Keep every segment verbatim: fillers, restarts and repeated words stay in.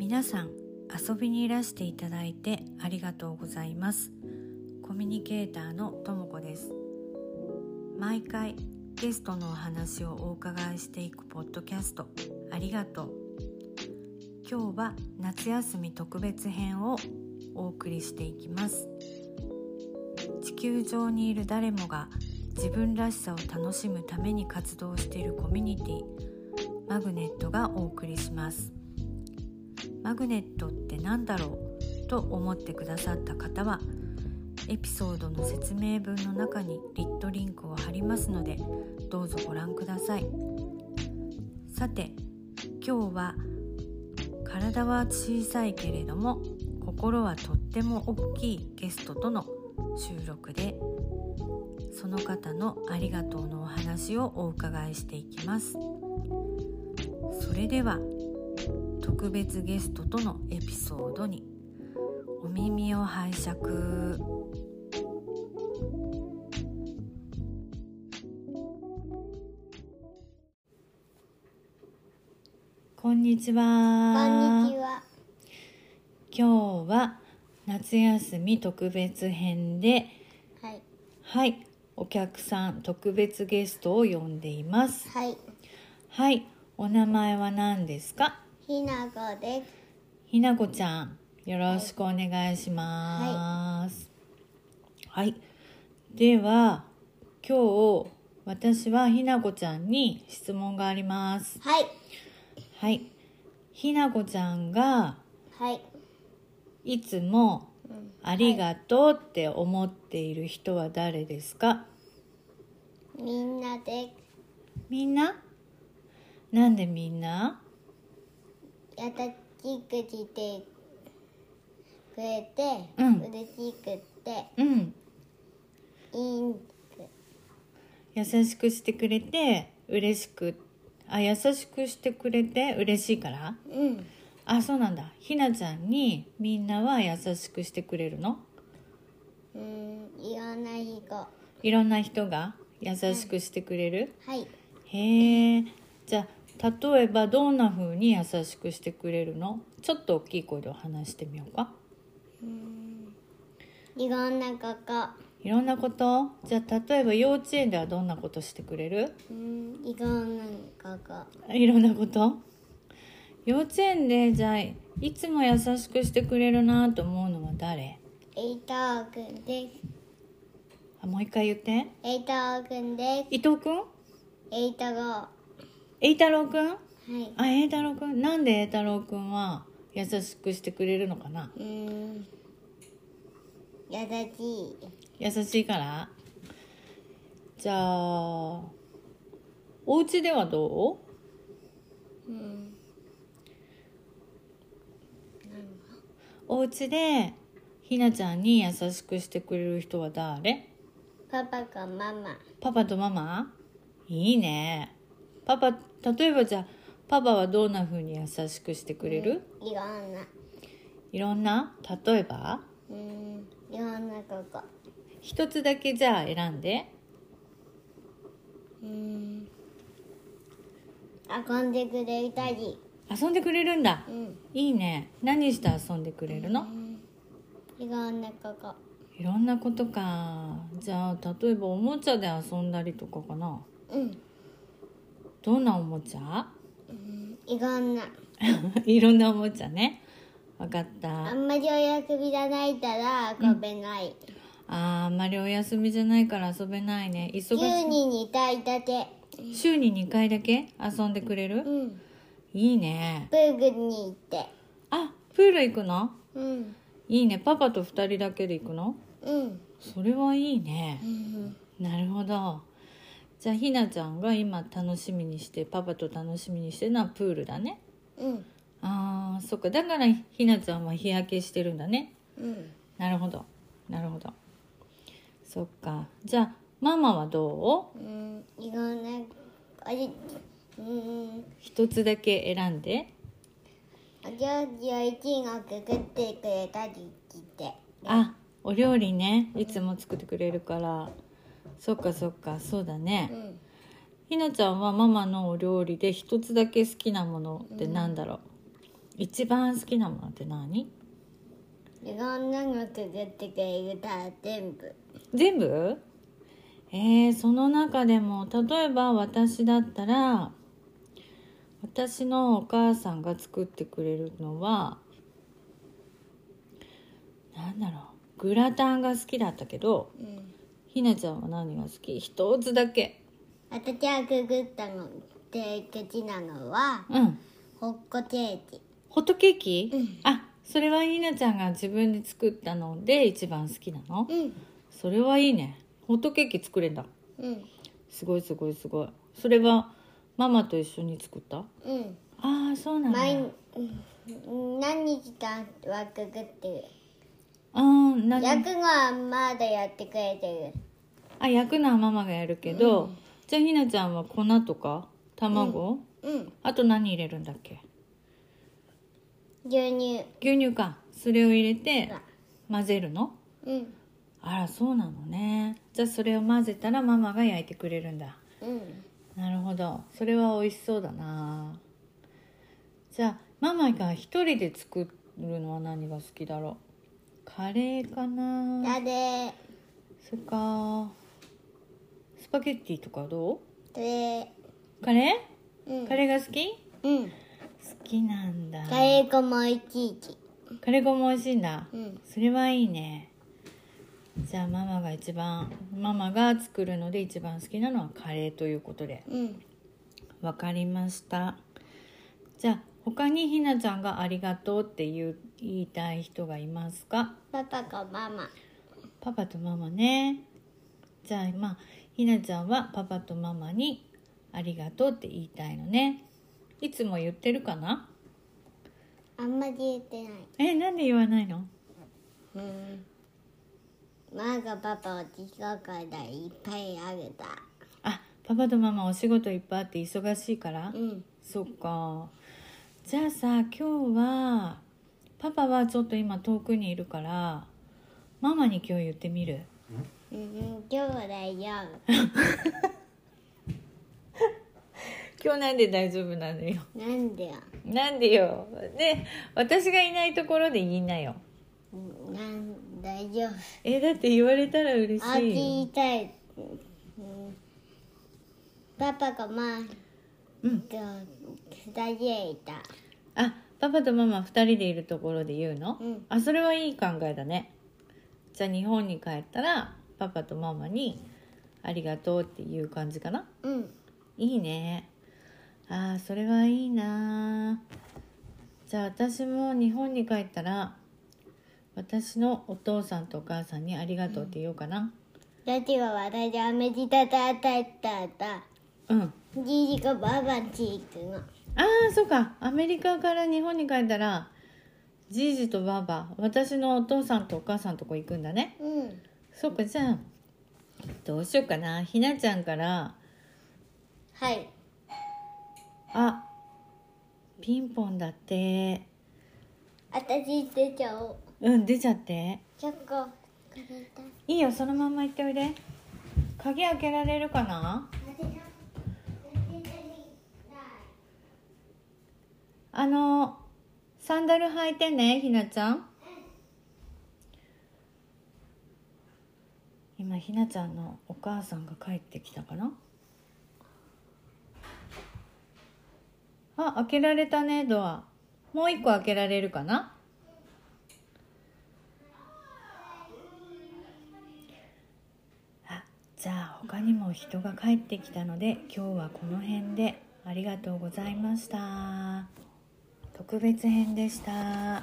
皆さん遊びにいらしていただいてありがとうございます。コミュニケーターのともこです。毎回ゲストのお話をお伺いしていくポッドキャストありがとう。今日は夏休み特別編をお送りしていきます。地球上にいる誰もが自分らしさを楽しむために活動しているコミュニティマグネットがお送りします。マグネットってなんだろうと思ってくださった方はエピソードの説明文の中にリットリンクを貼りますのでどうぞご覧ください。さて今日は体は小さいけれども心はとっても大きいゲストとの収録でその方のありがとうのお話をお伺いしていきます。それでは特別ゲストとのエピソードにお耳を拝借。こんにちは。こんにちは。今日は夏休み特別編で、はい、はい、お客さん特別ゲストを呼んでいます。はい。はい、お名前は何ですか？ひなこです。ひなこちゃん、よろしくお願いします。はい。はい、では今日私はひなこちゃんに質問があります。はい。はい、ひなこちゃんが、はい、いつもありがとうって思っている人は誰ですか？みんなです。みんな？なんでみんな？優しくしてくれて、うん、嬉しくって、うん、いい優しくしてくれて嬉しくってあ、優しくしてくれて嬉しいから、うん、あ、そうなんだ。ひなちゃんにみんなは優しくしてくれるの？うーん、いろんな人いろんな人が優しくしてくれる？はい、へえ。じゃあ例えばどんな風に優しくしてくれるの？ちょっと大きい声でお話してみようか。うーん、いろんなこといろんなこと？じゃあ例えば幼稚園ではどんなことしてくれる？うん、いろんなこと。いろんなこと？幼稚園でじゃあいつも優しくしてくれるなと思うのは誰？伊藤くんです。あ、もう一回言って。伊藤くんです。伊藤くん？栄太郎。栄太郎くん？はい。あ、栄太郎くん。なんで栄太郎くんは優しくしてくれるのかな？うーん、優しい。優しいから。じゃあお家ではどう？うん。お家でひなちゃんに優しくしてくれる人は誰？パパかママ。パパとママ？いいね。パパ、例えばじゃあパパはどんな風に優しくしてくれる？うん、いろんな。いろんな？例えば？うん、いろんなこと。一つだけじゃあ選んで。うーん、遊んでくれたり。遊んでくれるんだ、うん、いいね。何して遊んでくれるの？いろんなこといろんなことか。じゃあ例えばおもちゃで遊んだりとかかな。うん、どんなおもちゃ？うん、いろんな。いろんなおもちゃね。わかった。あんまりお休みじゃないから遊べない、うん。あ, あまりお休みじゃないから遊べないね。忙しい。週ににかいだけ。週ににかいだけ遊んでくれる？うん。いいね。プールに行って。あ、プール行くの？うん。いいね。パパとふたりだけで行くの？うん。それはいいね。うん、なるほど。じゃあひなちゃんが今楽しみにしてパパと楽しみにしてるのはプールだね。うん。ああ、そっか。だからひなちゃんは日焼けしてるんだね。うん。なるほど。なるほど。そっか。じゃあママはどう？うん、いろんなあれ、うん、一つだけ選んで。お料理をいちご作ってくれたりして。あ、お料理ね。いつも作ってくれるから。うん、そっかそっか、そうだね、うん。ひなちゃんはママのお料理で一つだけ好きなものってなんだろう？一番好きなものって何？いろんなの作ってくれたら全部。全部？えー、その中でも例えば私だったら、私のお母さんが作ってくれるのはなんだろう、グラタンが好きだったけど、うん、ひなちゃんは何が好き？一つだけ。私はググったので好きなのは、うん、ホットケーキ。ホットケーキ？うん、あ、それはひなちゃんが自分で作ったので一番好きなの？うん、それはいいね。ホットケーキ作れんだ、うん、すごいすごいすごい。それはママと一緒に作った？うん、ああ、そうなんだ。毎何日間はググってる。ああ、何？焼くのはまだやってくれてる。あ、焼くのはママがやるけど、うん、じゃあひなちゃんは粉とか卵、うんうん、あと何入れるんだっけ？牛乳。牛乳か。それを入れて混ぜるの？うん。あら、そうなのね。じゃあそれを混ぜたらママが焼いてくれるんだ。うん。なるほど。それは美味しそうだな。じゃあママが一人で作るのは何が好きだろう？カレーかな。カレー。そっか。スパゲッティとかどう？カレー。カレー？うん。カレーが好き？うん。好きなんだ。カレー粉も美味しいし。カレー粉も美味しいんだ。うん。それはいいね。じゃあママが一番、ママが作るので一番好きなのはカレーということで。うん。わかりました。じゃあ他にひなちゃんがありがとうって言う、言いたい人がいますか？パパとママ。パパとママね。じゃあまあひなちゃんはパパとママにありがとうって言いたいのね。いつも言ってるかな？あんまり言ってない。え、なんで言わないの？うん。ママがパパを仕事からいっぱいあげた。あ、パパとママお仕事いっぱいあって忙しいから。うん。そっか。じゃあさ、今日はパパはちょっと今遠くにいるから、ママに今日言ってみる。うん、うん、今日は大丈夫。今日なんで大丈夫なのよ。なんでよ。なんでよ。で、私がいないところで言いなよ。なん大丈夫。え、だって言われたら嬉しい。あ、言いたい。うん、パパがまあ、うん、二人でいた。あ、パパとママ二人でいるところで言うの？うん、あ、それはいい考えだね。じゃあ日本に帰ったらパパとママにありがとうっていう感じかな。うん。いいね。ああ、それはいいな。じゃあ私も日本に帰ったら私のお父さんとお母さんにありがとうって言おうかな。だっては私アメリカだったったった。うん。じいじがばばんち行くの。ああ、そうか。アメリカから日本に帰ったらじいじとばば、私のお父さんとお母さんとこ行くんだね。うん。そうか、じゃあどうしようかな。ひなちゃんから。はい。あ、ピンポンだって。私出ちゃおう。うん、出ちゃって。じゅっこいいよ、そのまんま行っておいで。鍵開けられるかな？あのサンダル履いてね、ひなちゃん。今ひなちゃんのお母さんが帰ってきたかな。あ、開けられたね、ドア。もう一個開けられるかな？あ、じゃあ他にも人が帰ってきたので、今日はこの辺でありがとうございました。特別編でした。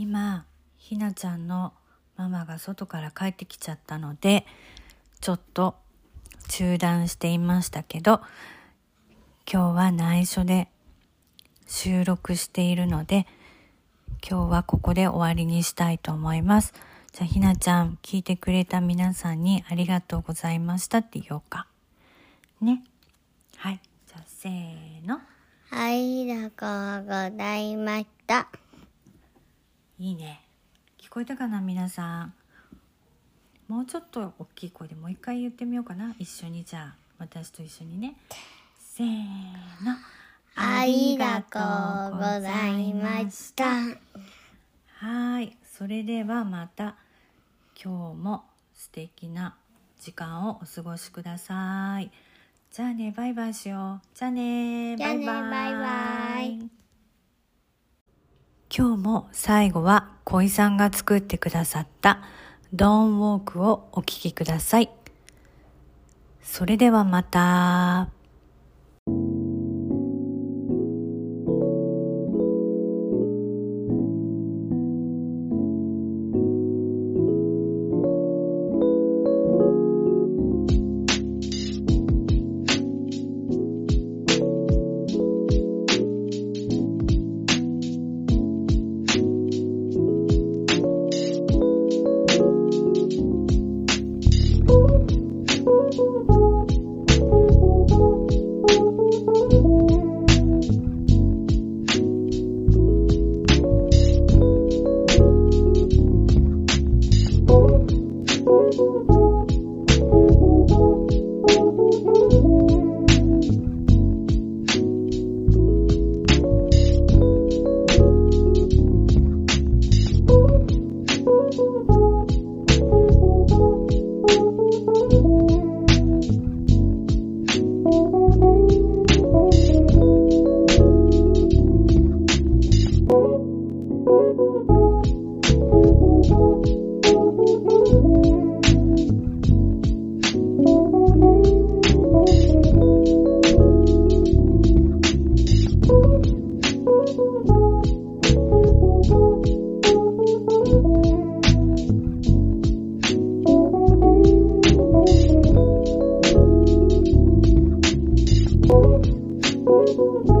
今ひなちゃんのママが外から帰ってきちゃったのでちょっと中断していましたけど、今日は内緒で収録しているので、今日はここで終わりにしたいと思います。じゃあひなちゃん、聞いてくれた皆さんにありがとうございましたって言おうかね。はい、じゃあせーの、ありがとうございました。いいね、聞こえたかな皆さん。もうちょっと大きい声でもう一回言ってみようかな、一緒に。じゃあ私と一緒にね、せーの、ありがとうございました。はい、それではまた今日も素敵な時間をお過ごしください。じゃあね、バイバイしよう。じゃあね、バイバイ。今日も最後は小井さんが作ってくださったドーンウォークをお聴きください。それではまた。Thank you.